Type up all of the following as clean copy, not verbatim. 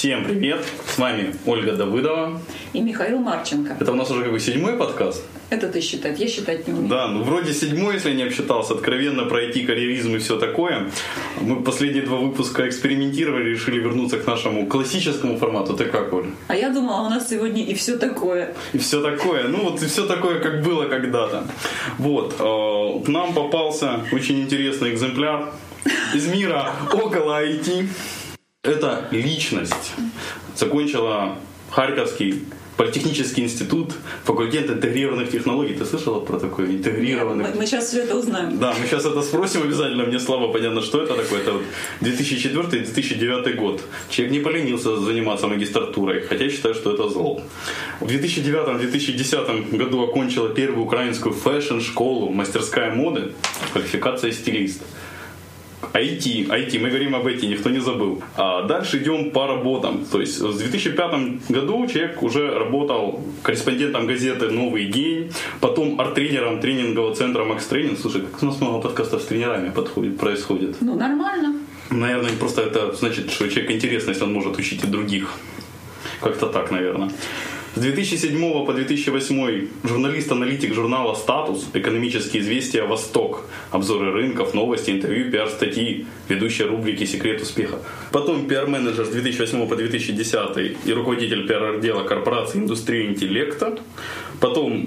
Всем привет! С вами Ольга Давыдова и Михаил Марченко. Это у нас уже седьмой подкаст. Это ты считать, я считать не умею. Да, ну вроде седьмой, если не обсчитался, откровенно пройти карьеризм и все такое. Мы последние два выпуска экспериментировали, решили вернуться к нашему классическому формату. Ты как, Оль? А я думала, у нас сегодня и все такое. И все такое, ну вот и все такое, как было когда-то. Вот, к нам попался очень интересный экземпляр из мира около IT. Это личность. Закончила Харьковский политехнический институт, факультет интегрированных технологий. Ты слышала про такое? Интегрированных? Нет, мы сейчас все это узнаем. Да, мы сейчас это спросим обязательно. Мне слабо понятно, что это такое. Это вот 2004-2009 год. Человек не поленился заниматься магистратурой, хотя я считаю, что это зло. В 2009-2010 году окончила первую украинскую фэшн-школу, мастерская моды, квалификация стилиста. IT, мы говорим об IT, никто не забыл. А дальше идем по работам. То есть в 2005 году человек уже работал корреспондентом газеты «Новый день», потом арт-тренером тренингового центра «Макс Тренинг». Слушай, как у нас много подкастов с тренерами происходит. Ну, нормально. Наверное, просто это значит, что человек интересный, если он может учить и других. Как-то так, наверное. С 2007 по 2008 журналист-аналитик журнала «Статус», экономические известия «Восток», обзоры рынков, новости, интервью, пиар-статьи, ведущая рубрики «Секрет успеха». Потом пиар-менеджер с 2008 по 2010 и руководитель пиар-отдела корпорации «Индустрия интеллекта». Потом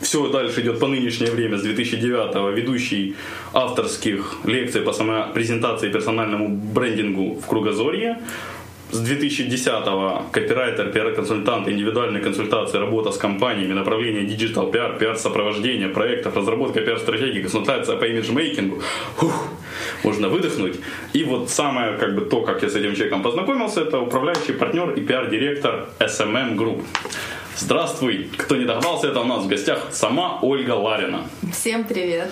все дальше идет по нынешнее время, с 2009 ведущий авторских лекций по самопрезентации и персональному брендингу в Кругозорье. С 2010-го копирайтер, пиар-консультант, индивидуальные консультации, работа с компаниями, направление диджитал пиар, пиар-сопровождение проектов, разработка пиар-стратегии, консультация по имиджмейкингу. Можно выдохнуть. И вот самое, как бы, то, как я с этим человеком познакомился, это управляющий партнер и пиар-директор SMM Group. Здравствуй! Кто не догадался, это у нас в гостях сама Ольга Ларина. Всем привет!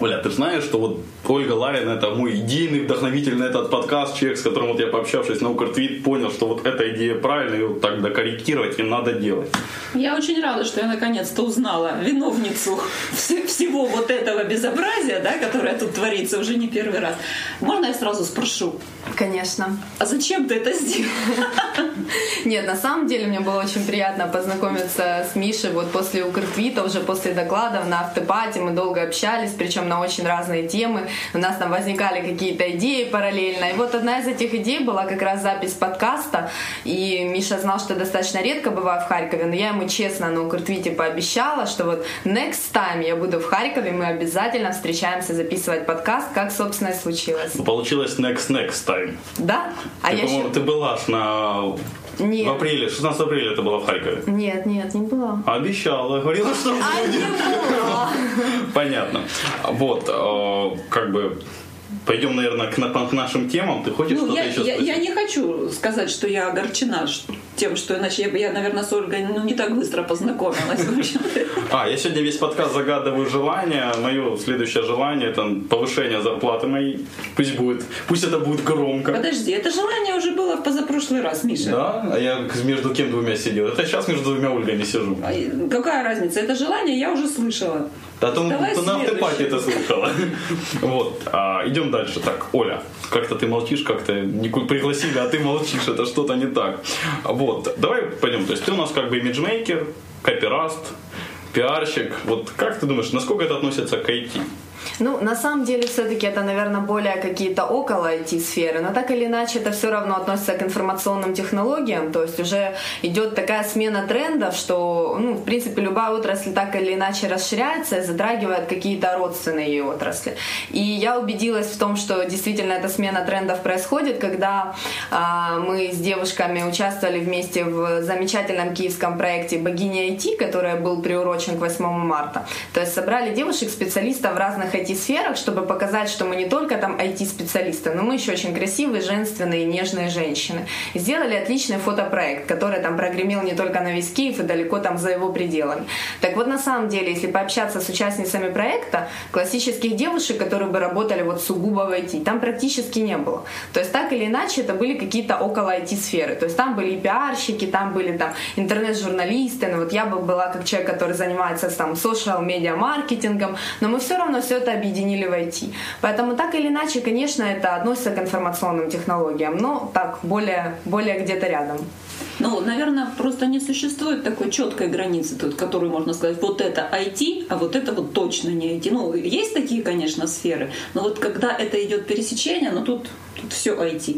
Оля, ты знаешь, что вот Ольга Ларина — это мой идейный вдохновитель на этот подкаст, человек, с которым вот я, пообщавшись на Укртвит, понял, что вот эта идея правильная, ее вот так докорректировать и надо делать. Я очень рада, что я наконец-то узнала виновницу всего вот этого безобразия, да, которое тут творится уже не первый раз. Можно я сразу спрошу? Конечно. А зачем ты это сделала? Нет, на самом деле мне было очень приятно познакомиться с Мишей вот после Укртвита, уже после докладов на автопате, мы долго общались, причем на очень разные темы, у нас там возникали какие-то идеи параллельно, и вот одна из этих идей была как раз запись подкаста, и Миша знал, что я достаточно редко бываю в Харькове, но я ему честно на Укртвите пообещала, что вот next time я буду в Харькове, мы обязательно встречаемся записывать подкаст, как, собственно, и случилось. Получилось next time. Да? А я еще... Ты была на... Нет. В апреле, 16 апреля это было в Харькове? Нет, не была. Обещала, говорила, что будет. Понятно. Вот, как бы... Пойдем, наверное, к нашим темам. Ты хочешь что-то еще сказать? Я не хочу сказать, что я огорчена тем, что иначе я наверное, с Ольгой не так быстро познакомилась. Я сегодня весь подкаст загадываю желание. Мое следующее желание — это повышение зарплаты моей. Пусть это будет громко. Подожди, это желание уже было в позапрошлый раз, Миша. Да? А я между кем двумя сидел? Это сейчас между двумя Ольгами сижу. Какая разница? Это желание я уже слышала. Да, то на автопате это слышала. Вот. Идем дальше. Так, Оля, как-то ты молчишь, как-то не пригласили, а ты молчишь. Это что-то не так. Вот. Давай пойдем. То есть ты у нас как бы имиджмейкер, копираст, пиарщик. Вот как ты думаешь, насколько это относится к IT? Ну, на самом деле, все-таки это, наверное, более какие-то около IT-сферы, но так или иначе это все равно относится к информационным технологиям, то есть уже идет такая смена трендов, что, ну, в принципе, любая отрасль так или иначе расширяется и затрагивает какие-то родственные ей отрасли. И я убедилась в том, что действительно эта смена трендов происходит, когда мы с девушками участвовали вместе в замечательном киевском проекте «Богиня IT», который был приурочен к 8 марта. То есть собрали девушек-специалистов в разных IT-сферах, чтобы показать, что мы не только там IT-специалисты, но мы еще очень красивые, женственные и нежные женщины. Сделали отличный фотопроект, который там прогремел не только на весь Киев и далеко там за его пределами. Так вот, на самом деле, если пообщаться с участницами проекта, классических девушек, которые бы работали вот сугубо в IT, там практически не было. То есть так или иначе это были какие-то около IT-сферы. То есть там были и пиарщики, там были там интернет-журналисты, но вот я бы была как человек, который занимается там Social Media Marketing, но мы все равно все все это объединили в IT. Поэтому так или иначе, конечно, это относится к информационным технологиям, но так, более где-то рядом. Ну, наверное, просто не существует такой четкой границы, тут, которую можно сказать, вот это IT, а вот это вот точно не IT. Ну, есть такие, конечно, сферы, но вот когда это идет пересечение, ну, тут все IT.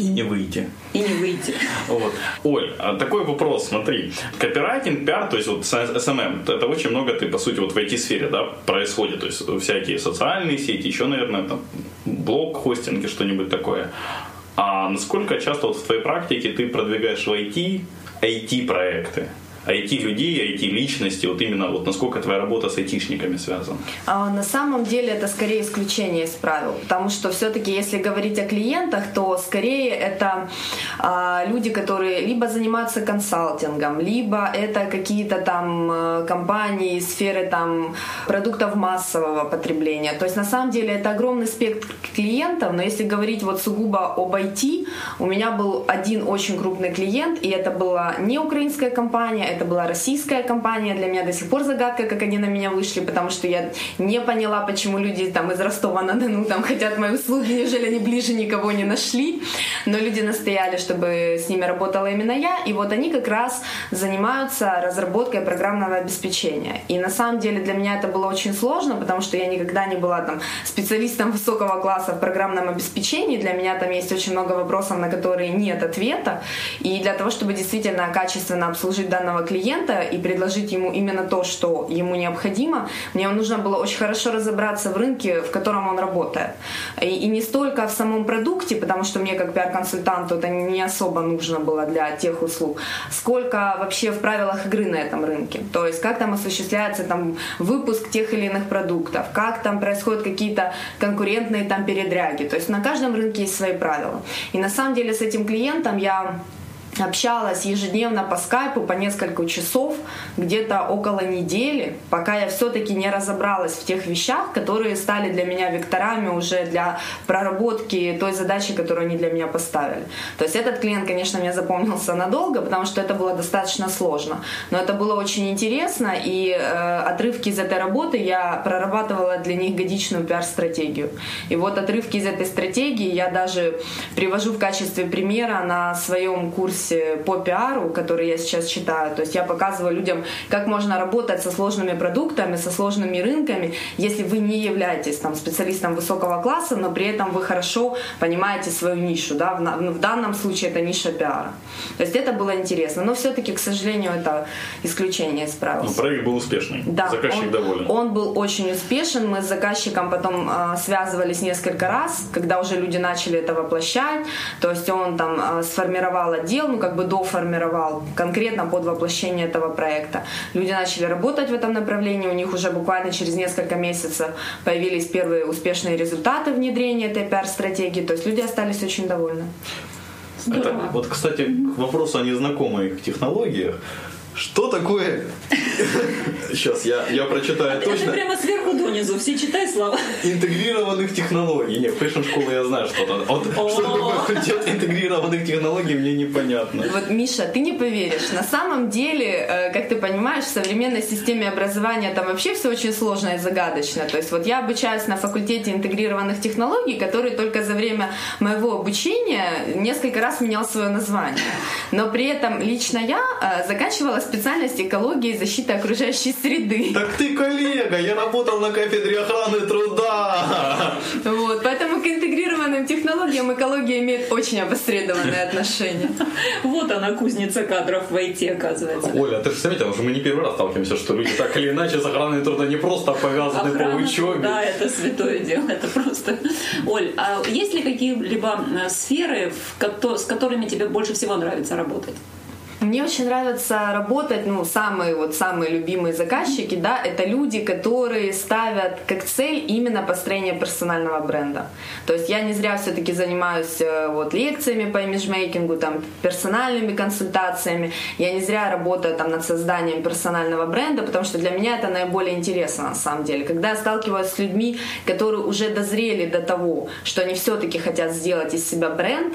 И не выйти. Вот. Оль, такой вопрос, смотри. Копирайтинг, пиар, то есть вот SMM, это очень много, ты, по сути, вот в IT-сфере, да, происходит. То есть всякие социальные сети, еще, наверное, там, блог, хостинги, что-нибудь такое. А насколько часто вот в твоей практике ты продвигаешь в IT-проекты? IT-людей, IT-личности, вот именно вот насколько твоя работа с IT-шниками связана? На самом деле это скорее исключение из правил, потому что все-таки если говорить о клиентах, то скорее это люди, которые либо занимаются консалтингом, либо это какие-то там компании, сферы там продуктов массового потребления. То есть на самом деле это огромный спектр клиентов, но если говорить вот сугубо об IT, у меня был один очень крупный клиент, и это была не украинская компания, это была российская компания. Для меня до сих пор загадка, как они на меня вышли, потому что я не поняла, почему люди там из Ростова-на-Дону там хотят мои услуги, неужели они ближе никого не нашли. Но люди настояли, чтобы с ними работала именно я. И вот они как раз занимаются разработкой программного обеспечения. И на самом деле для меня это было очень сложно, потому что я никогда не была там специалистом высокого класса в программном обеспечении. Для меня там есть очень много вопросов, на которые нет ответа. И для того, чтобы действительно качественно обслужить данного клиента и предложить ему именно то, что ему необходимо, мне нужно было очень хорошо разобраться в рынке, в котором он работает. И не столько в самом продукте, потому что мне как пиар-консультанту это не особо нужно было для тех услуг, сколько вообще в правилах игры на этом рынке. То есть как там осуществляется там, выпуск тех или иных продуктов, как там происходят какие-то конкурентные там, передряги. То есть на каждом рынке есть свои правила. И на самом деле с этим клиентом я общалась ежедневно по скайпу по несколько часов, где-то около недели, пока я все-таки не разобралась в тех вещах, которые стали для меня векторами уже для проработки той задачи, которую они для меня поставили. То есть этот клиент, конечно, мне запомнился надолго, потому что это было достаточно сложно. Но это было очень интересно, и отрывки из этой работы я прорабатывала для них годичную пиар-стратегию. И вот отрывки из этой стратегии я даже привожу в качестве примера на своем курсе по пиару, который я сейчас читаю. То есть я показываю людям, как можно работать со сложными продуктами, со сложными рынками, если вы не являетесь там, специалистом высокого класса, но при этом вы хорошо понимаете свою нишу. Да? В данном случае это ниша пиара. То есть это было интересно. Но все-таки, к сожалению, это исключение из правил. Проект был успешный. Да, заказчик доволен. Он был очень успешен. Мы с заказчиком потом связывались несколько раз, когда уже люди начали это воплощать. То есть он там сформировал отдел, ну как бы доформировал конкретно под воплощение этого проекта. Люди начали работать в этом направлении, у них уже буквально через несколько месяцев появились первые успешные результаты внедрения этой пиар-стратегии, то есть люди остались очень довольны. Это, вот, кстати, к вопросу о незнакомых технологиях. Что такое? Сейчас я прочитаю точно. Это прямо сверху донизу, все читай слова. Интегрированных технологий. Нет, в фэшн-школу я знаю что-то. Что такое факультет интегрированных технологий, мне непонятно. Вот, Миша, ты не поверишь. На самом деле, как ты понимаешь, в современной системе образования там вообще все очень сложно и загадочно. То есть вот я обучаюсь на факультете интегрированных технологий, который только за время моего обучения несколько раз менял свое название. Но при этом лично я заканчивала специальность экологии и защиты окружающей среды. Так ты коллега, я работал на кафедре охраны труда. Вот, поэтому к интегрированным технологиям экология имеет очень опосредованное отношение. Вот она, кузница кадров в IT, оказывается. Оля, ты же заметила, что мы не первый раз сталкиваемся, что люди так или иначе с охраной труда не просто повязаны по учебе. Да, это святое дело, это просто. Оль, а есть ли какие-либо сферы, с которыми тебе больше всего нравится работать? Мне очень нравится работать, ну, самые любимые заказчики, да, это люди, которые ставят как цель именно построение персонального бренда. То есть я не зря все-таки занимаюсь вот лекциями по имиджмейкингу, там, персональными консультациями, я не зря работаю там над созданием персонального бренда, потому что для меня это наиболее интересно на самом деле. Когда я сталкиваюсь с людьми, которые уже дозрели до того, что они все-таки хотят сделать из себя бренд,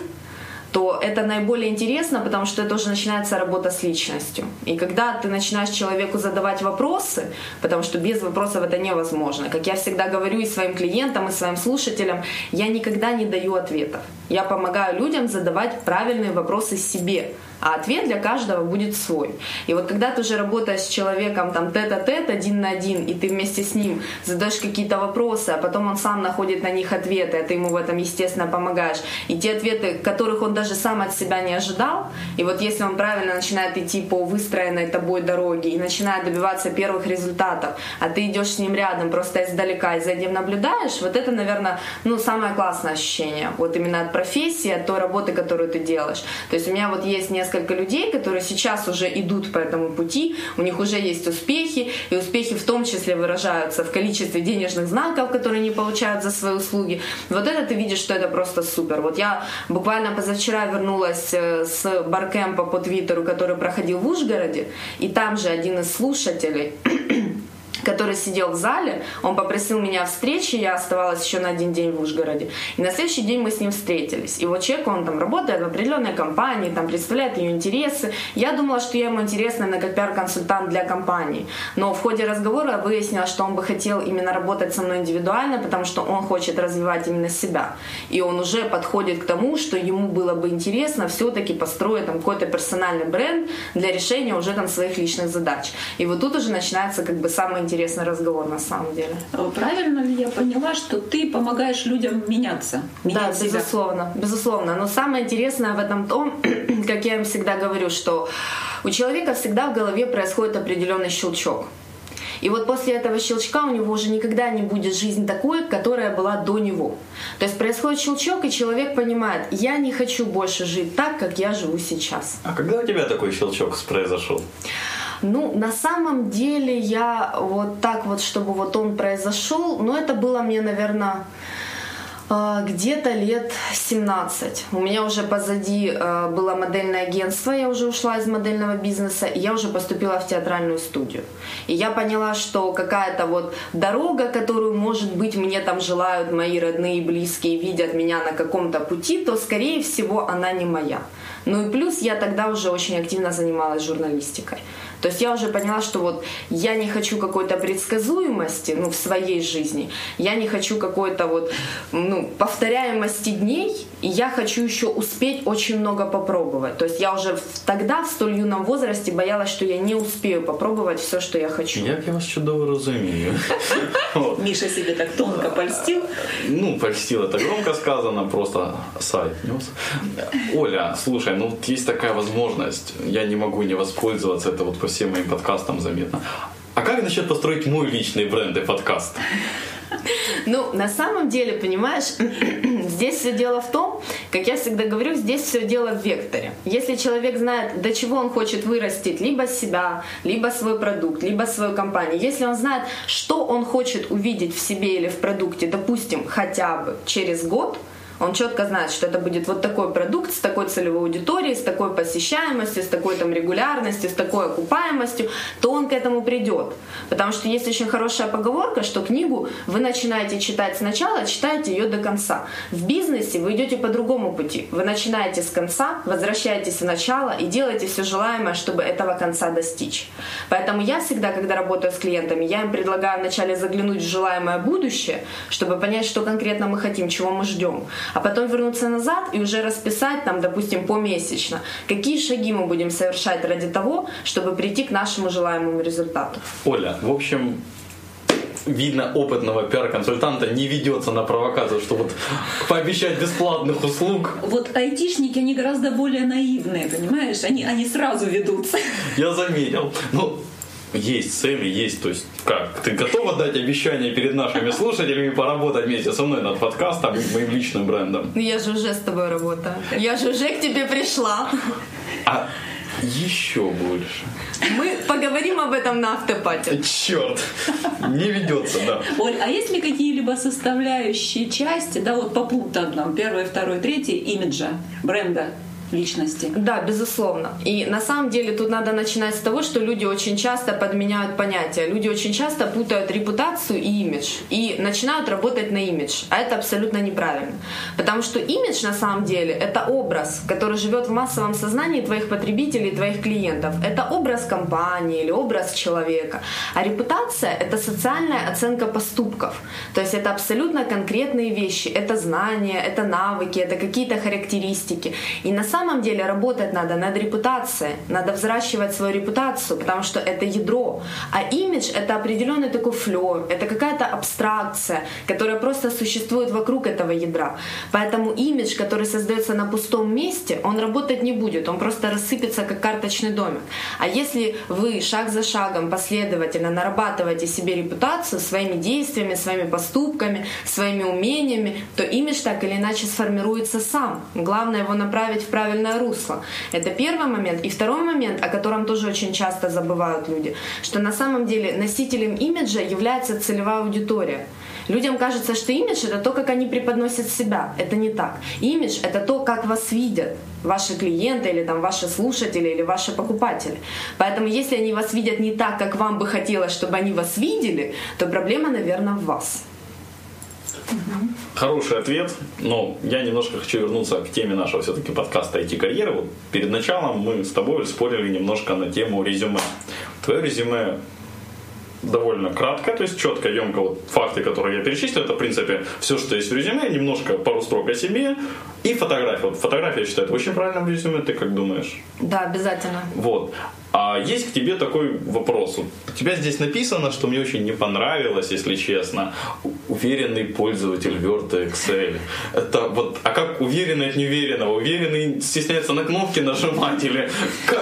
то это наиболее интересно, потому что это уже начинается работа с личностью. И когда ты начинаешь человеку задавать вопросы, потому что без вопросов это невозможно. Как я всегда говорю и своим клиентам, и своим слушателям, я никогда не даю ответов. Я помогаю людям задавать правильные вопросы себе, а ответ для каждого будет свой. И вот когда ты уже работаешь с человеком там тет-а-тет, один на один, и ты вместе с ним задаешь какие-то вопросы, а потом он сам находит на них ответы, а ты ему в этом, естественно, помогаешь. И те ответы, которых он даже сам от себя не ожидал, и вот если он правильно начинает идти по выстроенной тобой дороге и начинает добиваться первых результатов, а ты идешь с ним рядом просто издалека и за ним наблюдаешь, вот это, наверное, самое классное ощущение. Вот именно от профессии, от той работы, которую ты делаешь. То есть у меня вот есть несколько людей, которые сейчас уже идут по этому пути, у них уже есть успехи, и успехи в том числе выражаются в количестве денежных знаков, которые они получают за свои услуги. Вот это ты видишь, что это просто супер. Вот я буквально позавчера вернулась с баркэмпа по Твиттеру, который проходил в Ужгороде, и там же один из слушателей, который сидел в зале, он попросил меня встречи, я оставалась еще на один день в Ужгороде. И на следующий день мы с ним встретились. И вот человек, он там работает в определенной компании, там представляет ее интересы. Я думала, что я ему интересна именно как пиар-консультант для компании. Но в ходе разговора выяснилось, что он бы хотел именно работать со мной индивидуально, потому что он хочет развивать именно себя. И он уже подходит к тому, что ему было бы интересно все-таки построить там какой-то персональный бренд для решения уже там своих личных задач. И вот тут уже начинается как бы самое интересное. Интересный разговор на самом деле. Правильно ли я поняла, что ты помогаешь людям меняться? Да, себя? Безусловно. Безусловно. Но самое интересное в этом том, как я им всегда говорю, что у человека всегда в голове происходит определенный щелчок. И вот после этого щелчка у него уже никогда не будет жизнь такой, которая была до него. То есть происходит щелчок, и человек понимает, я не хочу больше жить так, как я живу сейчас. А когда у тебя такой щелчок произошел? На самом деле я вот так вот, чтобы вот он произошел, это было мне, наверное, где-то лет 17. У меня уже позади было модельное агентство, я уже ушла из модельного бизнеса, и я уже поступила в театральную студию. И я поняла, что какая-то вот дорога, которую, может быть, мне там желают мои родные и близкие, видят меня на каком-то пути, то, скорее всего, она не моя. И плюс я тогда уже очень активно занималась журналистикой. То есть я уже поняла, что вот я не хочу какой-то предсказуемости, в своей жизни. Я не хочу какой-то вот, повторяемости дней. И я хочу еще успеть очень много попробовать. То есть я уже тогда, в столь юном возрасте, боялась, что я не успею попробовать все, что я хочу. Як я вас чудово розумію. Миша себе так тонко польстил. Польстил, это громко сказано, просто сайт нес. Оля, слушай, есть такая возможность. Я не могу не воспользоваться, это по всем моим подкастам заметно. А как насчет построить мой личный бренд и подкаст? На самом деле, понимаешь, здесь все дело в том, как я всегда говорю, здесь все дело в векторе. Если человек знает, до чего он хочет вырастить, либо себя, либо свой продукт, либо свою компанию, если он знает, что он хочет увидеть в себе или в продукте, допустим, хотя бы через год, он четко знает, что это будет вот такой продукт с такой целевой аудиторией, с такой посещаемостью, с такой там регулярностью, с такой окупаемостью, то он к этому придет. Потому что есть очень хорошая поговорка, что книгу вы начинаете читать сначала, читаете ее до конца. В бизнесе вы идете по другому пути. Вы начинаете с конца, возвращаетесь в начало и делаете все желаемое, чтобы этого конца достичь. Поэтому я всегда, когда работаю с клиентами, я им предлагаю вначале заглянуть в желаемое будущее, чтобы понять, что конкретно мы хотим, чего мы ждем. А потом вернуться назад и уже расписать, допустим, помесячно, какие шаги мы будем совершать ради того, чтобы прийти к нашему желаемому результату. Оля, в общем, видно, опытного пиар-консультанта не ведется на провокацию, что вот пообещать бесплатных услуг. Вот айтишники, они гораздо более наивные, понимаешь? Они сразу ведутся. Я заметил. Есть цели, есть, то есть как? Ты готова дать обещание перед нашими слушателями поработать вместе со мной над подкастом и моим личным брендом? Я же уже с тобой работаю. Я же уже к тебе пришла. А еще больше. Мы поговорим об этом на автопате. Черт, не ведется, да. Оль, а есть ли какие-либо составляющие части, по пунктам, 1, 2, 3 имиджа, бренда? личности. Да, безусловно. И на самом деле тут надо начинать с того, что люди очень часто подменяют понятия. Люди очень часто путают репутацию и имидж. И начинают работать на имидж. А это абсолютно неправильно. Потому что имидж на самом деле это образ, который живет в массовом сознании твоих потребителей, твоих клиентов. Это образ компании или образ человека. А репутация это социальная оценка поступков. То есть это абсолютно конкретные вещи. Это знания, это навыки, это какие-то характеристики. И на самом деле работать надо над репутацией, надо взращивать свою репутацию, потому что это ядро. А имидж — это определенный такой флёр, это какая-то абстракция, которая просто существует вокруг этого ядра. Поэтому имидж, который создается на пустом месте, он работать не будет, он просто рассыпется, как карточный домик. А если вы шаг за шагом последовательно нарабатываете себе репутацию своими действиями, своими поступками, своими умениями, то имидж так или иначе сформируется сам. Главное его направить в правильное русло. Это первый момент. И второй момент, о котором тоже очень часто забывают люди, что на самом деле носителем имиджа является целевая аудитория. Людям кажется, что имидж — это то, как они преподносят себя. Это не так. Имидж — это то, как вас видят ваши клиенты или там, ваши слушатели или ваши покупатели. Поэтому если они вас видят не так, как вам бы хотелось, чтобы они вас видели, то проблема, наверное, в вас. Хороший ответ, но я немножко хочу вернуться к теме нашего все-таки подкаста IT-карьеры. Вот перед началом мы с тобой спорили немножко на тему резюме. Твое резюме довольно кратко, то есть четко, емко, вот факты, которые я перечислил, это в принципе все, что есть в резюме, немножко пару строк о себе и фотография. Вот фотография, я считаю, это очень правильно в резюме, ты как думаешь? Да, обязательно. Вот. А есть к тебе такой вопрос. У тебя здесь написано, что мне очень не понравилось, если честно, уверенный пользователь Word и Excel. Это вот, а как уверенный от неуверенного? Уверенный стесняется на кнопки нажимать или...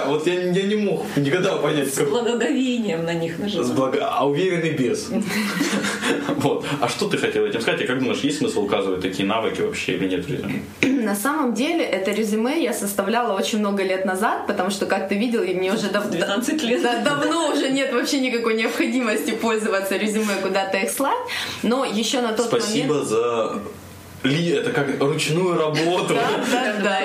Вот я не мог никогда понять... С благоговением на них нажимать. А уверенный без. Вот. А что ты хотела этим сказать? И как думаешь, есть смысл указывать такие навыки вообще или нет в резюме? На самом деле, это резюме я составляла очень много лет назад, потому что, как ты видел, и мне уже 12 лет. Давно уже нет вообще никакой необходимости пользоваться резюме, куда-то их слать. Но еще на тот Спасибо момент... Спасибо за... Ли, это как ручную работу. Да.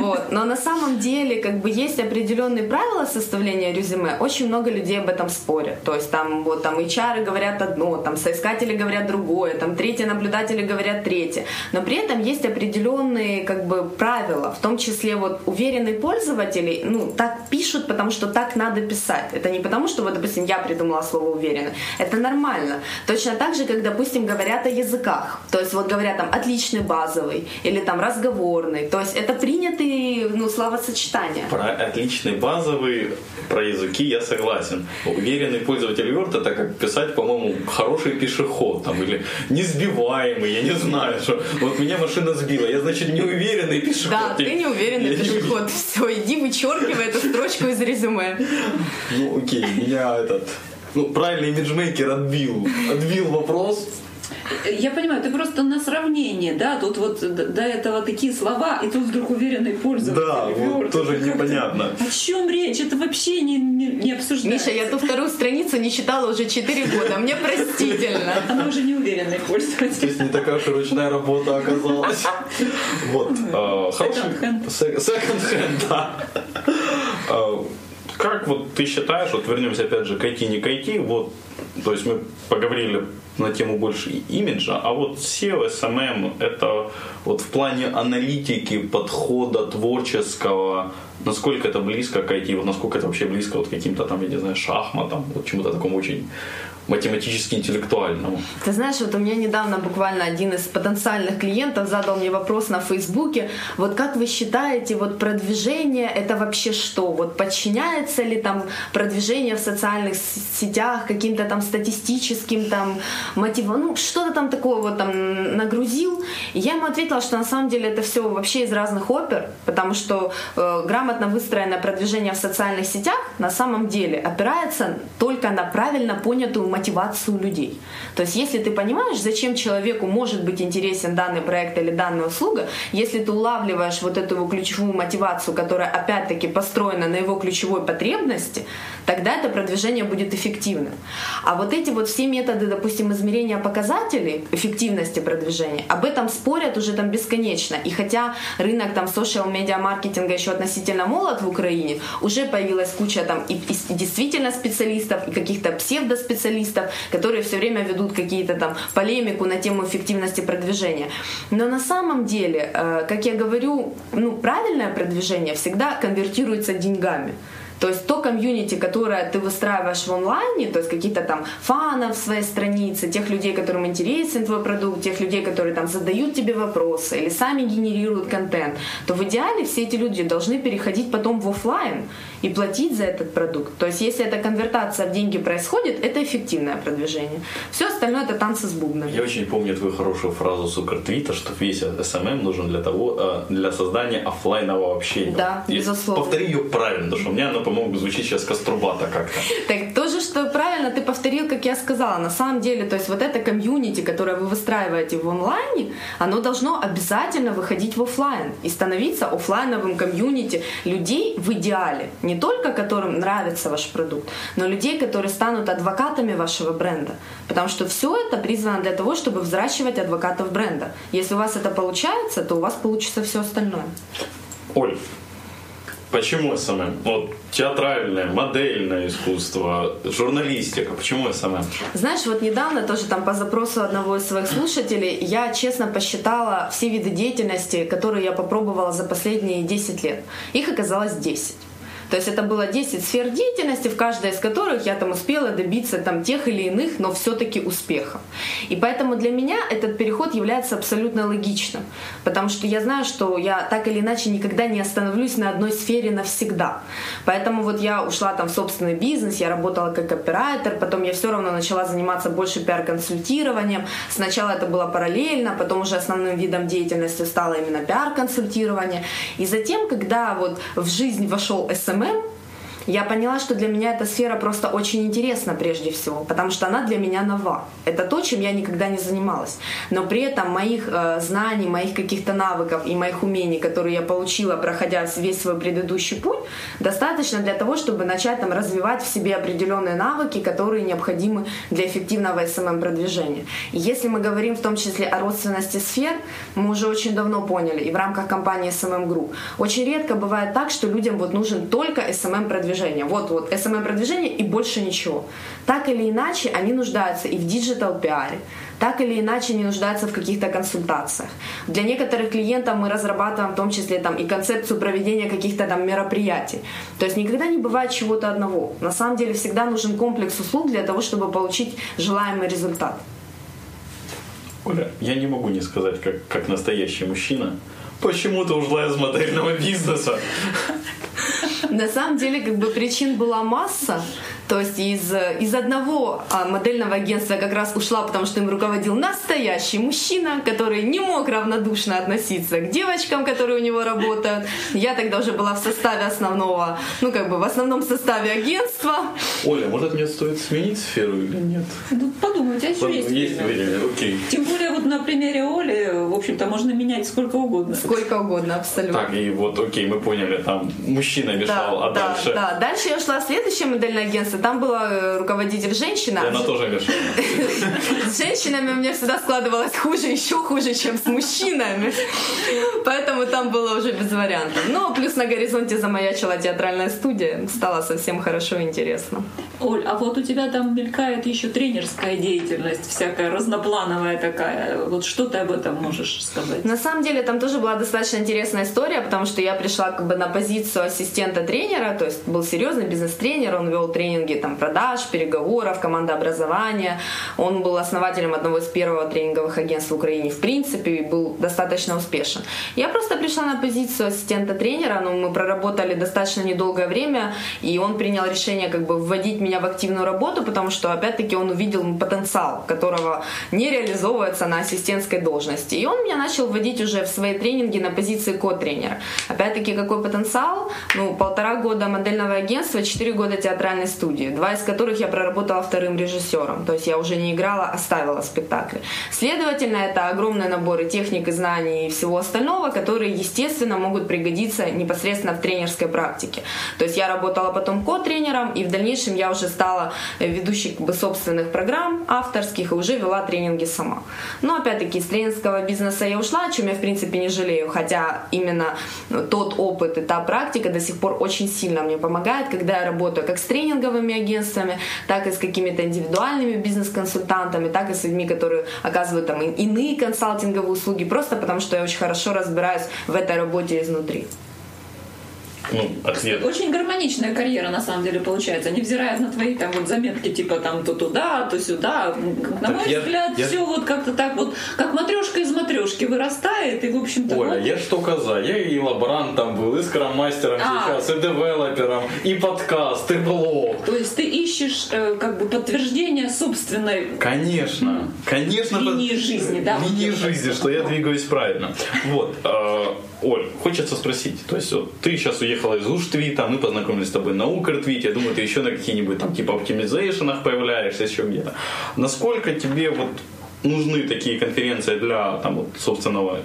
Вот. Но на самом деле как бы есть определенные правила составления резюме. Очень много людей об этом спорят. То есть там вот там HR говорят одно, там соискатели говорят другое, там третьи наблюдатели говорят третье. Но при этом есть определенные как бы правила, в том числе вот уверенные пользователи, ну так пишут, потому что так надо писать. Это не потому, что вот допустим я придумала слово уверенно. Это нормально. Точно так же, как допустим говорят о языках. То есть вот говорят там отличный базовый или там разговорный. То есть это принятые словосочетания. Про отличный базовый, про языки я согласен. Уверенный пользователь Word это как писать, по-моему, хороший пешеход там, или несбиваемый, я не знаю, что вот меня машина сбила, я значит неуверенный пешеход. Да, ты неуверенный пешеход. Все, иди вычеркивай эту строчку из резюме. Ну окей, меня правильный имиджмейкер отбил вопрос. Я понимаю, ты просто на сравнение, да, тут вот до этого такие слова, и тут вдруг уверенный пользователь. Да, вот тоже непонятно. О чем речь? Это вообще не обсуждается. Миша, я ту вторую страницу не читала уже 4 года, мне простительно. Она уже не уверенный пользователь. То есть не такая уж ручная работа оказалась. Вот. Second hand, да. Как вот ты считаешь, вот вернемся опять же к IT, не к IT, вот, то есть мы поговорили на тему больше имиджа, а вот SEO, SMM, это вот в плане аналитики, подхода творческого, насколько это близко к IT, вот насколько это вообще близко вот к каким-то там, я не знаю, шахматам, вот чему-то такому очень математически интеллектуальному. Ты знаешь, вот у меня недавно буквально один из потенциальных клиентов задал мне вопрос на Фейсбуке, вот как вы считаете, вот продвижение это вообще что? Вот подчиняется ли там продвижение в социальных сетях каким-то там статистическим там мотивом, что-то там такое вот там нагрузил? И я ему ответила, что на самом деле это все вообще из разных опер, потому что грамотно грамотно выстроенное продвижение в социальных сетях на самом деле опирается только на правильно понятую мотивацию людей. То есть если ты понимаешь, зачем человеку может быть интересен данный проект или данная услуга, если ты улавливаешь вот эту его ключевую мотивацию, которая опять-таки построена на его ключевой потребности, тогда это продвижение будет эффективным. А вот эти вот все методы, допустим, измерения показателей эффективности продвижения, об этом спорят уже там бесконечно. И хотя рынок там social media маркетинга еще относительно молод в Украине, уже появилась куча там и действительно специалистов, и каких-то псевдоспециалистов, которые все время ведут какие-то там полемику на тему эффективности продвижения. Но на самом деле, как я говорю, правильное продвижение всегда конвертируется деньгами. То есть то комьюнити, которое ты выстраиваешь в онлайне, то есть какие-то там фанов своей страницы, тех людей, которым интересен твой продукт, тех людей, которые там задают тебе вопросы или сами генерируют контент, то в идеале все эти люди должны переходить потом в офлайн и платить за этот продукт. То есть если эта конвертация в деньги происходит, это эффективное продвижение. Все остальное — это танцы с бубнами. Я очень помню твою хорошую фразу супертвита, что весь SMM нужен для создания офлайнового общения. Да, безусловно. Повтори ее правильно, потому что у меня она могут звучить сейчас каструбата как-то. Так, тоже, что правильно ты повторил, как я сказала. На самом деле, то есть вот это комьюнити, которое вы выстраиваете в онлайне, оно должно обязательно выходить в офлайн и становиться офлайновым комьюнити людей в идеале. Не только которым нравится ваш продукт, но людей, которые станут адвокатами вашего бренда. Потому что все это призвано для того, чтобы взращивать адвокатов бренда. Если у вас это получается, то у вас получится все остальное. Оль, почему SMM? Вот театральное, модельное искусство, журналистика. Почему SMM? Знаешь, вот недавно тоже там по запросу одного из своих слушателей я честно посчитала все виды деятельности, которые я попробовала за последние 10 лет. Их оказалось 10. То есть это было 10 сфер деятельности, в каждой из которых я там успела добиться там тех или иных, но все-таки успехов. И поэтому для меня этот переход является абсолютно логичным, потому что я знаю, что я так или иначе никогда не остановлюсь на одной сфере навсегда. Поэтому вот я ушла там в собственный бизнес, я работала как копирайтер, потом я все равно начала заниматься больше пиар-консультированием. Сначала это было параллельно, потом уже основным видом деятельности стало именно пиар-консультирование. И затем, когда вот в жизнь вошел SMM, я поняла, что для меня эта сфера просто очень интересна прежде всего, потому что она для меня нова. Это то, чем я никогда не занималась. Но при этом моих знаний, моих каких-то навыков и моих умений, которые я получила, проходя весь свой предыдущий путь, достаточно для того, чтобы начать там развивать в себе определенные навыки, которые необходимы для эффективного SMM-продвижения. И если мы говорим в том числе о родственности сфер, мы уже очень давно поняли, и в рамках компании SMM Group, очень редко бывает так, что людям вот нужен только SMM-продвижение. Вот SMM-продвижение и больше ничего. Так или иначе, они нуждаются и в диджитал-пиаре, так или иначе не нуждаются в каких-то консультациях. Для некоторых клиентов мы разрабатываем в том числе там и концепцию проведения каких-то там мероприятий. То есть никогда не бывает чего-то одного. На самом деле всегда нужен комплекс услуг для того, чтобы получить желаемый результат. Оля, я не могу не сказать, как настоящий мужчина, почему ты ушла из модельного бизнеса? На самом деле, причин была масса. То есть из одного модельного агентства я как раз ушла, потому что им руководил настоящий мужчина, который не мог равнодушно относиться к девочкам, которые у него работают. Я тогда уже была в составе основного, в основном составе агентства. Оля, может, мне стоит сменить сферу или нет? Подумай, у тебя еще есть время. Окей. Тем более, вот на примере Оли, в общем-то, можно менять сколько угодно. Сколько угодно, абсолютно. Так, и вот, окей, мы поняли, там мужчина мешал, а дальше? Да, дальше я ушла в следующее модельное агентство. Там была руководитель женщина. И она тоже мешала. С женщинами у меня всегда складывалось хуже, еще хуже, чем с мужчинами. Поэтому там было уже без вариантов. Но плюс на горизонте замаячила театральная студия. Стало совсем хорошо и интересно. Оль, а вот у тебя там мелькает еще тренерская деятельность, всякая разноплановая такая. Вот что ты об этом можешь сказать? На самом деле там тоже была достаточно интересная история, потому что я пришла на позицию ассистента тренера, то есть был серьезный бизнес-тренер, он вел тренинги там продаж, переговоров, командообразования. Он был основателем одного из первых тренинговых агентств в Украине в принципе и был достаточно успешен. Я просто пришла на позицию ассистента тренера, но мы проработали достаточно недолгое время, и он принял решение вводить меня меня в активную работу, потому что, опять-таки, он увидел потенциал, которого не реализовывается на ассистентской должности. И он меня начал вводить уже в свои тренинги на позиции ко-тренера. Опять-таки, какой потенциал? Ну, 1,5 года модельного агентства, 4 года театральной студии, 2 из которых я проработала вторым режиссером. То есть я уже не играла, оставила спектакли. Следовательно, это огромный набор и техник, и знаний, и всего остального, которые, естественно, могут пригодиться непосредственно в тренерской практике. То есть я работала потом ко-тренером, и в дальнейшем я уже стала ведущей собственных программ авторских и уже вела тренинги сама. Но опять-таки из тренерского бизнеса я ушла, о чем я в принципе не жалею, хотя именно тот опыт и та практика до сих пор очень сильно мне помогает, когда я работаю как с тренинговыми агентствами, так и с какими-то индивидуальными бизнес-консультантами, так и с людьми, которые оказывают там иные консалтинговые услуги, просто потому что я очень хорошо разбираюсь в этой работе изнутри. Ну, очень гармоничная карьера, на самом деле, получается, невзирая на твои там вот заметки, типа там то туда, то сюда. На так мой взгляд, все вот как-то так вот, как матрешка из матрешки вырастает, и, в общем-то... Оля, вот... я что коза, я и лаборантом был, и скрам-мастером сейчас, и девелопером, и подкаст, и блог. То есть ты ищешь как бы подтверждение собственной... Конечно, конечно. Линии жизни, да? Линии жизни, что я двигаюсь правильно. Вот, Оль, хочется спросить, то есть вот, ты сейчас уехала из Уж-Твита, мы познакомились с тобой на Укртвите, я думаю, ты еще на каких-нибудь там типа оптимизейшенах появляешься, еще где-то. Насколько тебе вот нужны такие конференции для там, вот, собственного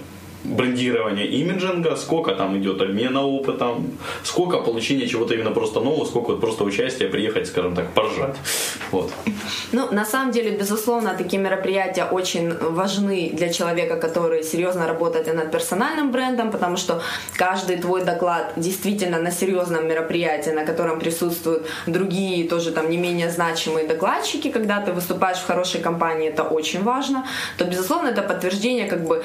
брендирования имиджинга, сколько там идет обмена опытом, сколько получения чего-то именно просто нового, сколько вот просто участия, приехать, скажем так, поржать. Вот. Ну, на самом деле, безусловно, такие мероприятия очень важны для человека, который серьезно работает над персональным брендом, потому что каждый твой доклад действительно на серьезном мероприятии, на котором присутствуют другие тоже там не менее значимые докладчики, когда ты выступаешь в хорошей компании, это очень важно, то, безусловно, это подтверждение как бы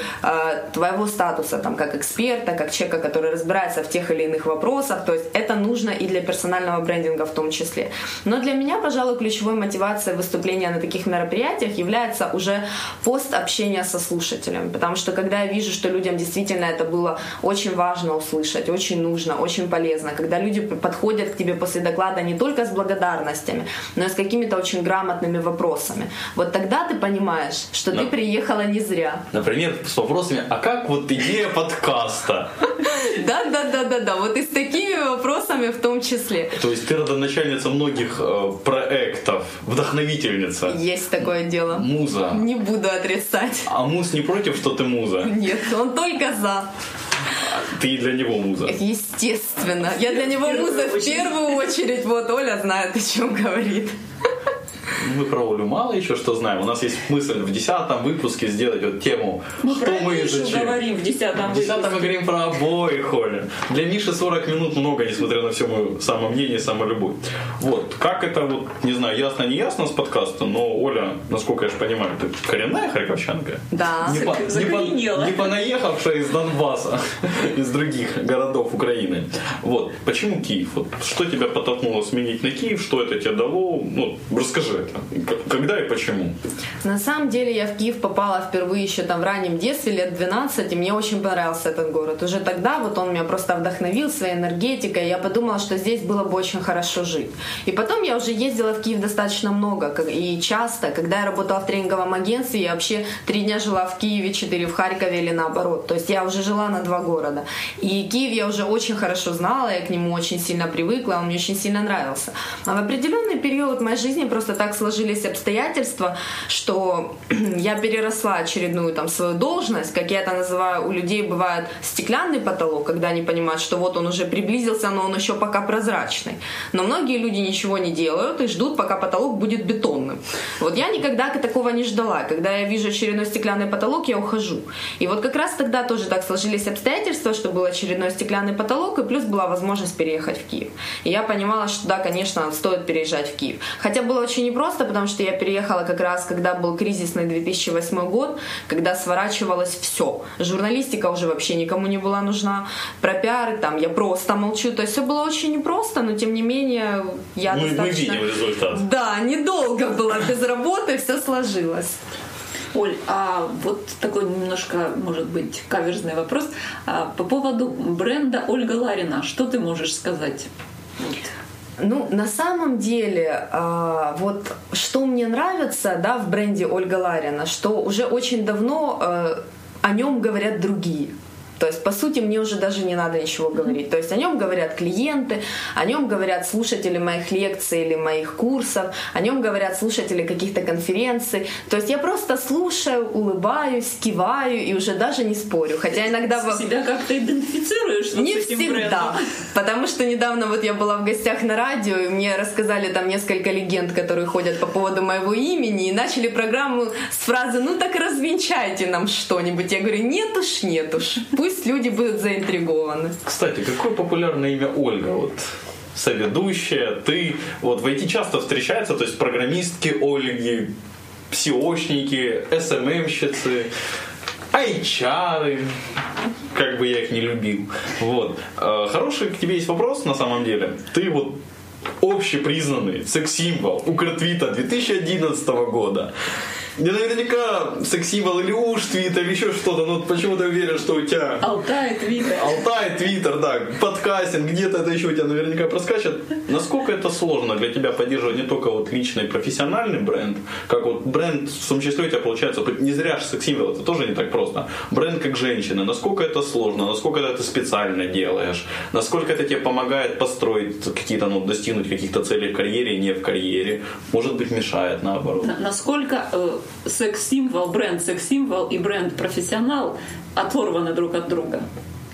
твоего статуса, там, как эксперта, как человека, который разбирается в тех или иных вопросах. То есть это нужно и для персонального брендинга в том числе. Но для меня, пожалуй, ключевой мотивацией выступления на таких мероприятиях является уже пост общения со слушателем. Потому что когда я вижу, что людям действительно это было очень важно услышать, очень нужно, очень полезно, когда люди подходят к тебе после доклада не только с благодарностями, но и с какими-то очень грамотными вопросами. Вот тогда ты понимаешь, что ты приехала не зря. Например, с вопросами, а как вот идея подкаста. Да, вот и с такими вопросами в том числе. То есть ты родоначальница многих проектов, вдохновительница. Есть такое дело. Муза. Не буду отрицать. А Муз не против, что ты муза? Нет, он только за. Ты для него муза. Естественно. Я для него муза в первую очередь. Вот Оля знает, о чем говорит. Мы про Олю мало еще что знаем. У нас есть мысль в 10-м выпуске сделать вот тему, мы что мы изучим. Говорим в 10-м выпуске. В 10-м мы говорим про обоих, Оля. Для Миши 40 минут много, несмотря на все мое самомнение, самолюбовь. Вот. Как это, вот, не знаю, ясно-не ясно с подкаста, но Оля, насколько я же понимаю, ты коренная харьковчанка? Да, не понаехавшая из Донбасса, из других городов Украины. Вот. Почему Киев? Вот. Что тебя подтолкнуло сменить на Киев? Что это тебе дало? Ну, расскажи это. Когда и почему? На самом деле я в Киев попала впервые еще там в раннем детстве, лет 12, и мне очень понравился этот город. Уже тогда вот он меня просто вдохновил своей энергетикой, и я подумала, что здесь было бы очень хорошо жить. И потом я уже ездила в Киев достаточно много и часто. Когда я работала в тренинговом агентстве, я вообще 3 дня жила в Киеве, 4 в Харькове или наоборот. То есть я уже жила на 2 города. И Киев я уже очень хорошо знала, я к нему очень сильно привыкла, он мне очень сильно нравился. А в определенный период моей жизни просто так сложились обстоятельства, что я переросла очередную там свою должность, как я это называю, у людей бывает стеклянный потолок, когда они понимают, что вот он уже приблизился, но он еще пока прозрачный. Но многие люди ничего не делают и ждут, пока потолок будет бетонным. Вот я никогда такого не ждала. Когда я вижу очередной стеклянный потолок, я ухожу. И вот как раз тогда тоже так сложились обстоятельства, что был очередной стеклянный потолок, и плюс была возможность переехать в Киев. И я понимала, что да, конечно, стоит переезжать в Киев. Хотя было очень непросто, потому что я переехала как раз, когда был кризисный 2008 год, когда сворачивалось все. Журналистика уже вообще никому не была нужна. Про пиары там я просто молчу. То есть все было очень непросто, но тем не менее я достаточно... Мы видим результат. Да, недолго была без работы, все сложилось. Оль, а вот такой немножко, может быть, каверзный вопрос. По поводу бренда Ольга Ларина, что ты можешь сказать? Ну, на самом деле, вот что мне нравится, да, в бренде Ольга Ларина, что уже очень давно о нем говорят другие. То есть, по сути, мне уже даже не надо ничего говорить. То есть о нем говорят клиенты, о нем говорят слушатели моих лекций или моих курсов, о нем говорят слушатели каких-то конференций. То есть я просто слушаю, улыбаюсь, киваю и уже даже не спорю. Хотя иногда... Себя как-то идентифицируешь вот не с этим всегда брендом. Потому что недавно вот я была в гостях на радио, и мне рассказали там несколько легенд, которые ходят по поводу моего имени, и начали программу с фразы «Ну так развенчайте нам что-нибудь». Я говорю «Нет уж». Пусть люди будут заинтригованы. Кстати, какое популярное имя Ольга? Вот соведущая, ты. Вот в IT часто встречается, то есть программистки Ольги, SEOшники, SMM-щицы, HR, как бы я их не любил. Вот. Хороший к тебе есть вопрос на самом деле. Ты вот общепризнанный секс-символ Укртвита 2011 года. Я наверняка секс-символ или уж Твиттер, или еще что-то, но почему-то уверен, что у тебя... Алтай, Твиттер, да, подкастинг, где-то это еще у тебя наверняка проскачет. Насколько это сложно для тебя поддерживать не только вот личный профессиональный бренд, как вот бренд, в том числе у тебя получается, не зря же секс-символ, это тоже не так просто. Бренд как женщина, насколько это сложно, насколько это ты специально делаешь, насколько это тебе помогает построить какие-то, ну, достигнуть каких-то целей в карьере и не в карьере, может быть, мешает наоборот. Насколько... секс-символ, бренд-секс-символ и бренд-профессионал оторваны друг от друга,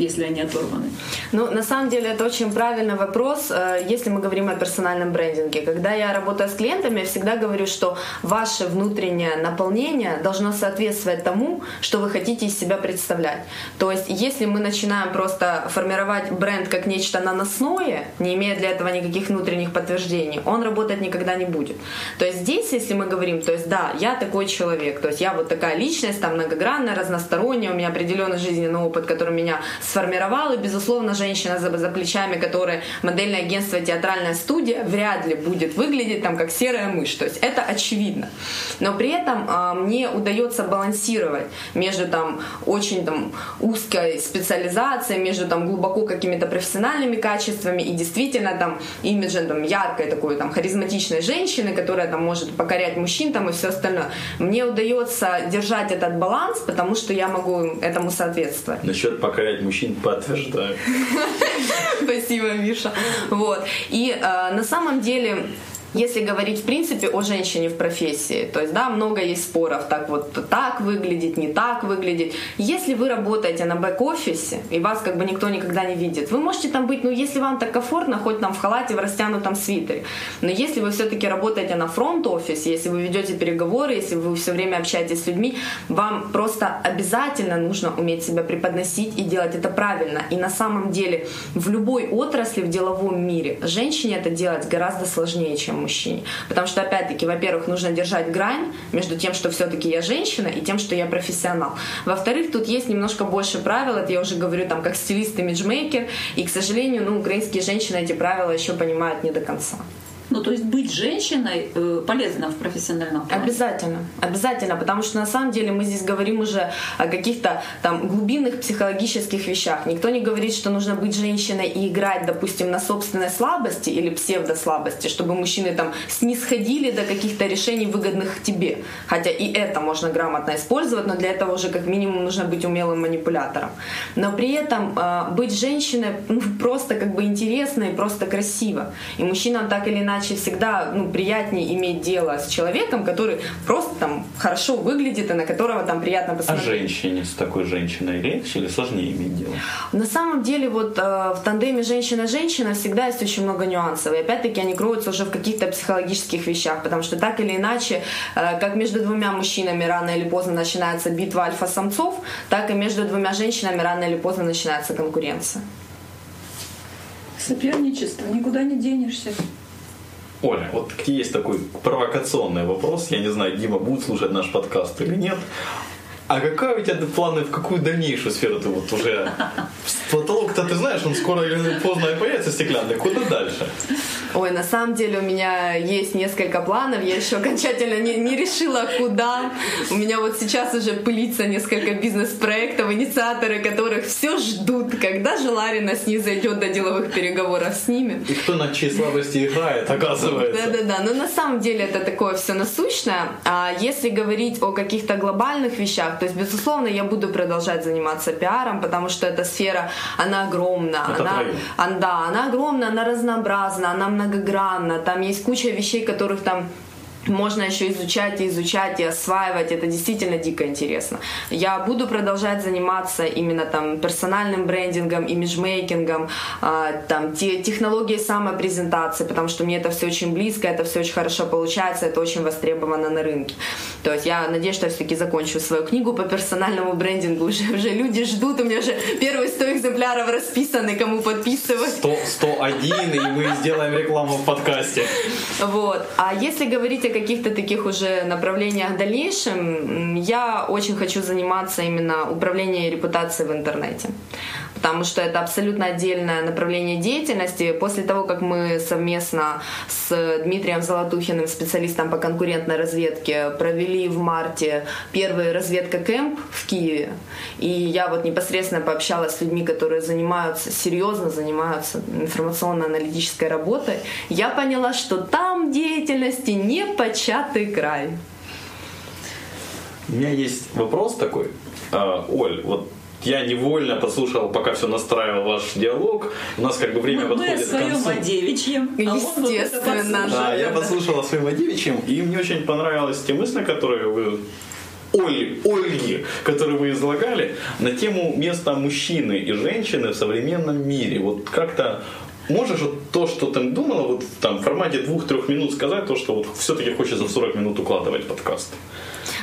если они оторваны? Ну, на самом деле, это очень правильный вопрос, если мы говорим о персональном брендинге. Когда я работаю с клиентами, я всегда говорю, что ваше внутреннее наполнение должно соответствовать тому, что вы хотите из себя представлять. То есть, если мы начинаем просто формировать бренд как нечто наносное, не имея для этого никаких внутренних подтверждений, он работать никогда не будет. То есть, здесь, если мы говорим, то есть, да, я такой человек, то есть, я вот такая личность, там, многогранная, разносторонняя, у меня определенный жизненный опыт, который меня сформировал, и, безусловно, женщина за плечами, которая модельное агентство, театральная студия, вряд ли будет выглядеть там как серая мышь. То есть это очевидно. Но при этом мне удается балансировать между там очень там узкой специализацией, между там глубоко какими-то профессиональными качествами и действительно там имиджем там яркой такой там харизматичной женщины, которая там может покорять мужчин там и все остальное. Мне удается держать этот баланс, потому что я могу этому соответствовать. Насчет покорять мужчин подтверждаю. Спасибо, Миша. Вот. И на самом деле, если говорить в принципе о женщине в профессии, то есть, да, много есть споров, так вот так выглядит, не так выглядит. Если вы работаете на бэк-офисе, и вас как бы никто никогда не видит, вы можете там быть, ну, если вам так комфортно, хоть там в халате, в растянутом свитере. Но если вы все-таки работаете на фронт-офисе, если вы ведете переговоры, если вы все время общаетесь с людьми, вам просто обязательно нужно уметь себя преподносить и делать это правильно. И на самом деле в любой отрасли, в деловом мире, женщине это делать гораздо сложнее, чем мужчине. Потому что, опять-таки, во-первых, нужно держать грань между тем, что все-таки я женщина, и тем, что я профессионал. Во-вторых, тут есть немножко больше правил, это я уже говорю там как стилист, имиджмейкер, и, к сожалению, ну, украинские женщины эти правила еще понимают не до конца. Ну, то есть быть женщиной полезно в профессиональном плане? Обязательно, потому что на самом деле мы здесь говорим уже о каких-то там глубинных психологических вещах. Никто не говорит, что нужно быть женщиной и играть, допустим, на собственной слабости или псевдослабости, чтобы мужчины там снисходили до каких-то решений, выгодных тебе. Хотя и это можно грамотно использовать, но для этого уже как минимум нужно быть умелым манипулятором. Но при этом быть женщиной просто как бы интересно и просто красиво. И мужчинам так или иначе всегда, ну, приятнее иметь дело с человеком, который просто там хорошо выглядит и на которого там приятно посмотреть. А женщине с такой женщиной легче или сложнее иметь дело? На самом деле вот в тандеме женщина-женщина всегда есть очень много нюансов. И опять-таки они кроются уже в каких-то психологических вещах, потому что так или иначе, как между двумя мужчинами рано или поздно начинается битва альфа-самцов, так и между двумя женщинами рано или поздно начинается конкуренция. Соперничество, никуда не денешься. Оля, вот есть такой провокационный вопрос, я не знаю, Дима будет слушать наш подкаст или нет. А какая у тебя планы, в какую дальнейшую сферу ты вот уже... Потолок-то ты знаешь, он скоро или поздно и появится стеклянный. Куда дальше? Ой, на самом деле у меня есть несколько планов. Я еще окончательно не решила, куда. У меня вот сейчас уже пылится несколько бизнес-проектов, инициаторы которых все ждут, когда же Ларина снизойдет до деловых переговоров с ними. И кто на чьей слабости играет, оказывается. Да-да-да, но на самом деле это такое все насущное. А если говорить о каких-то глобальных вещах, то есть, безусловно, я буду продолжать заниматься пиаром, потому что эта сфера, она огромна. Она огромна, она разнообразна, она многогранна. Там есть куча вещей, которых там можно еще изучать и изучать и осваивать. Это действительно дико интересно. Я буду продолжать заниматься именно там персональным брендингом, имиджмейкингом, там, технологии самопрезентации, потому что мне это все очень близко, это все очень хорошо получается, это очень востребовано на рынке. То есть я надеюсь, что я все-таки закончу свою книгу по персональному брендингу. Уже люди ждут, у меня уже первые 100 экземпляров расписаны, кому подписывать. 101, и мы сделаем рекламу в подкасте. Вот. А если говорить о каких-то таких уже направлениях в дальнейшем, я очень хочу заниматься именно управлением репутацией в интернете, потому что это абсолютно отдельное направление деятельности. После того, как мы совместно с Дмитрием Золотухиным, специалистом по конкурентной разведке, провели в марте первый разведка-кэмп в Киеве, и я вот непосредственно пообщалась с людьми, которые занимаются, серьезно занимаются информационно-аналитической работой, я поняла, что там деятельности непочатый край. У меня есть вопрос такой. Оль, вот я невольно послушал, пока все настраивал ваш диалог. У нас как бы время подходит к концу. Мы о своем девичьем. Естественно. Да, я послушал о своем девичьем, и мне очень понравились те мысли, которые вы... Ольги, которую вы излагали, на тему места мужчины и женщины в современном мире. Вот как-то можешь вот то, что ты думала, вот там в формате 2-3 минут сказать, то, что вот все-таки хочется в 40 минут укладывать подкаст?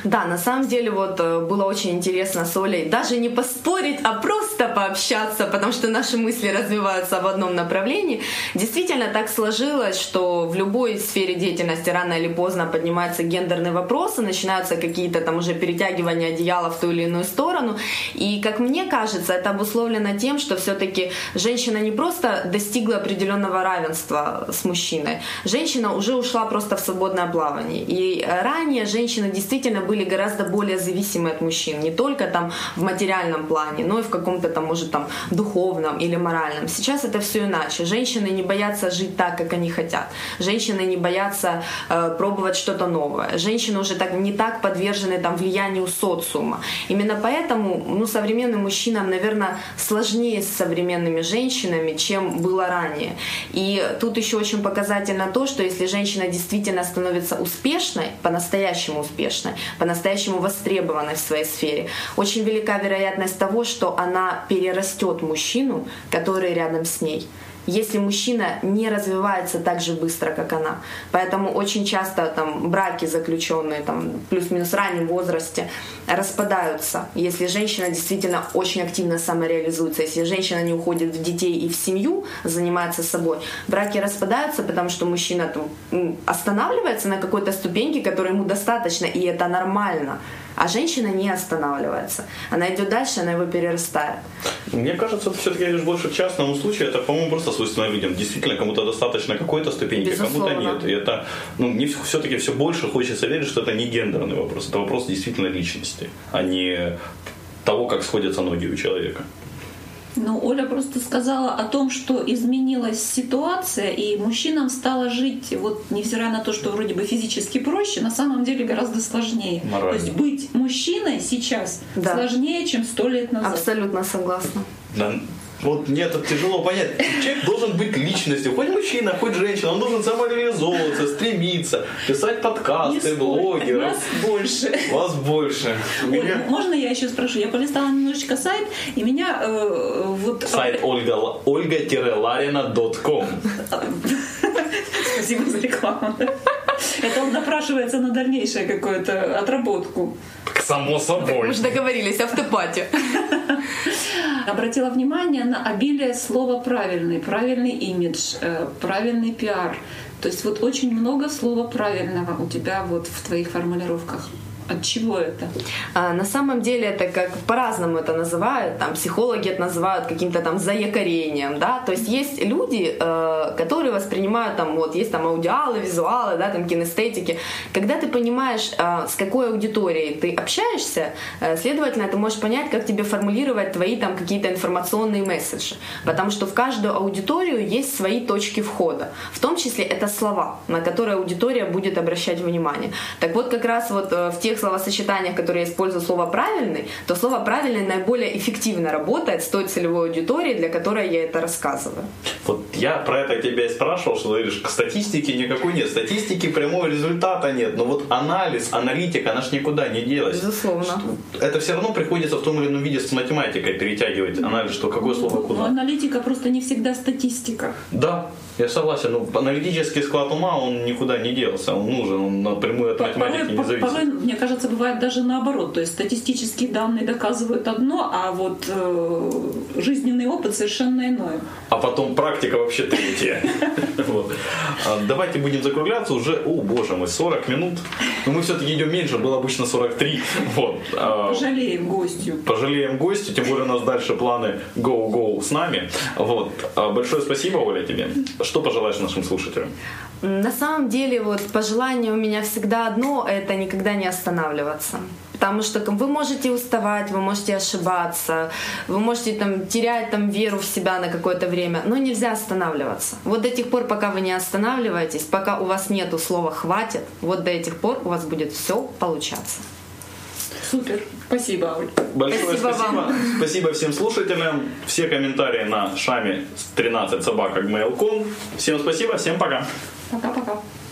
Да, на самом деле вот было очень интересно с Олей даже не поспорить, а просто пообщаться, потому что наши мысли развиваются в одном направлении. Действительно так сложилось, что в любой сфере деятельности рано или поздно поднимаются гендерные вопросы, начинаются какие-то там уже перетягивания одеяла в ту или иную сторону. И, как мне кажется, это обусловлено тем, что все-таки женщина не просто достигла определенного равенства с мужчиной, женщина уже ушла просто в свободное плавание. И ранее женщины действительно были гораздо более зависимы от мужчин, не только там в материальном плане, но и в каком-то там, может, там духовном или моральном. Сейчас это все иначе. Женщины не боятся жить так, как они хотят. Женщины не боятся пробовать что-то новое. Женщины уже так, не так подвержены там влиянию социума. Именно поэтому, современным мужчинам, наверное, сложнее с современными женщинами, чем было ранее. И тут еще очень показательно то, что если женщина действительно становится успешной, по-настоящему успешной, по-настоящему востребованной в своей сфере, очень велика вероятность того, что она перерастет мужчину, который рядом с ней, если мужчина не развивается так же быстро, как она. Поэтому очень часто там браки, заключенные там плюс-минус в раннем возрасте, распадаются, если женщина действительно очень активно самореализуется, если женщина не уходит в детей и в семью, занимается собой. Браки распадаются, потому что мужчина там останавливается на какой-то ступеньке, которой ему достаточно, и это нормально. А женщина не останавливается. Она идет дальше, она его перерастает. Мне кажется, это все-таки лишь больше в частном случае. Это, по-моему, просто свойственно людям. Действительно, кому-то достаточно какой-то ступеньки, безусловно, кому-то нет. И это, мне все-таки все больше хочется верить, что это не гендерный вопрос. Это вопрос действительно личности, а не того, как сходятся ноги у человека. Оля просто сказала о том, что изменилась ситуация, и мужчинам стало жить, невзирая на то, что вроде бы физически проще, на самом деле гораздо сложнее. Морально. То есть быть мужчиной сейчас сложнее, чем 100 лет назад. Абсолютно согласна. Да. Мне это тяжело понять. Человек должен быть личностью. Хоть мужчина, хоть женщина. Он должен самореализовываться, стремиться, писать подкасты, блоги. Нас больше. Вас больше. Оля, можно я еще спрошу? Я полистала немножечко сайт, и меня... Сайт olga-larina.com. Спасибо за рекламу. Это он напрашивается на дальнейшее какую-то отработку. Само собой. Мы же договорились, автопати. Обратила внимание на обилие слова «правильный», «правильный имидж», «правильный пиар». То есть очень много слова правильного у тебя в твоих формулировках. От чего это? На самом деле это как по-разному это называют, там психологи это называют каким-то там заякорением, да, то есть есть люди, которые воспринимают там вот, есть там аудиалы, визуалы, да, там кинестетики. Когда ты понимаешь, с какой аудиторией ты общаешься, следовательно, ты можешь понять, как тебе формулировать твои там какие-то информационные месседжи, потому что в каждую аудиторию есть свои точки входа, в том числе это слова, на которые аудитория будет обращать внимание. Так вот, как раз вот в тех словосочетаниях, которые я использую слово «правильный», то слово «правильный» наиболее эффективно работает с той целевой аудиторией, для которой я это рассказываю. Вот я про это тебя и спрашивал, что ты говоришь, к статистике никакой нет, статистики прямого результата нет, но вот анализ, аналитика, она ж никуда не делась. Безусловно. Это все равно приходится в том или ином виде с математикой перетягивать анализ, что какое слово куда. Но аналитика просто не всегда статистика. Да, я согласен, но аналитический склад ума, он никуда не делся, он нужен, он напрямую от математики не зависит. Порой, мне кажется, бывает даже наоборот, то есть статистические данные доказывают одно, а вот жизненный опыт совершенно иное. А потом практика вообще третья. Давайте будем закругляться уже, о боже мой, 40 минут, но мы все-таки идем меньше, было обычно 43. Пожалеем гостю. Пожалеем гостю, тем более у нас дальше планы go-go с нами. Большое спасибо, Оля, тебе. Что пожелаешь нашим слушателям? На самом деле, вот пожелание у меня всегда одно – это никогда не останавливаться. Потому что вы можете уставать, вы можете ошибаться, вы можете там, терять там, веру в себя на какое-то время, но нельзя останавливаться. Вот до тех пор, пока вы не останавливаетесь, пока у вас нету слова «хватит», вот до этих пор у вас будет все получаться. Супер. Спасибо, Оль. Большое спасибо. Спасибо. Спасибо всем слушателям. Все комментарии на шами13собака@gmail.com. Всем спасибо, всем пока. Пока-пока.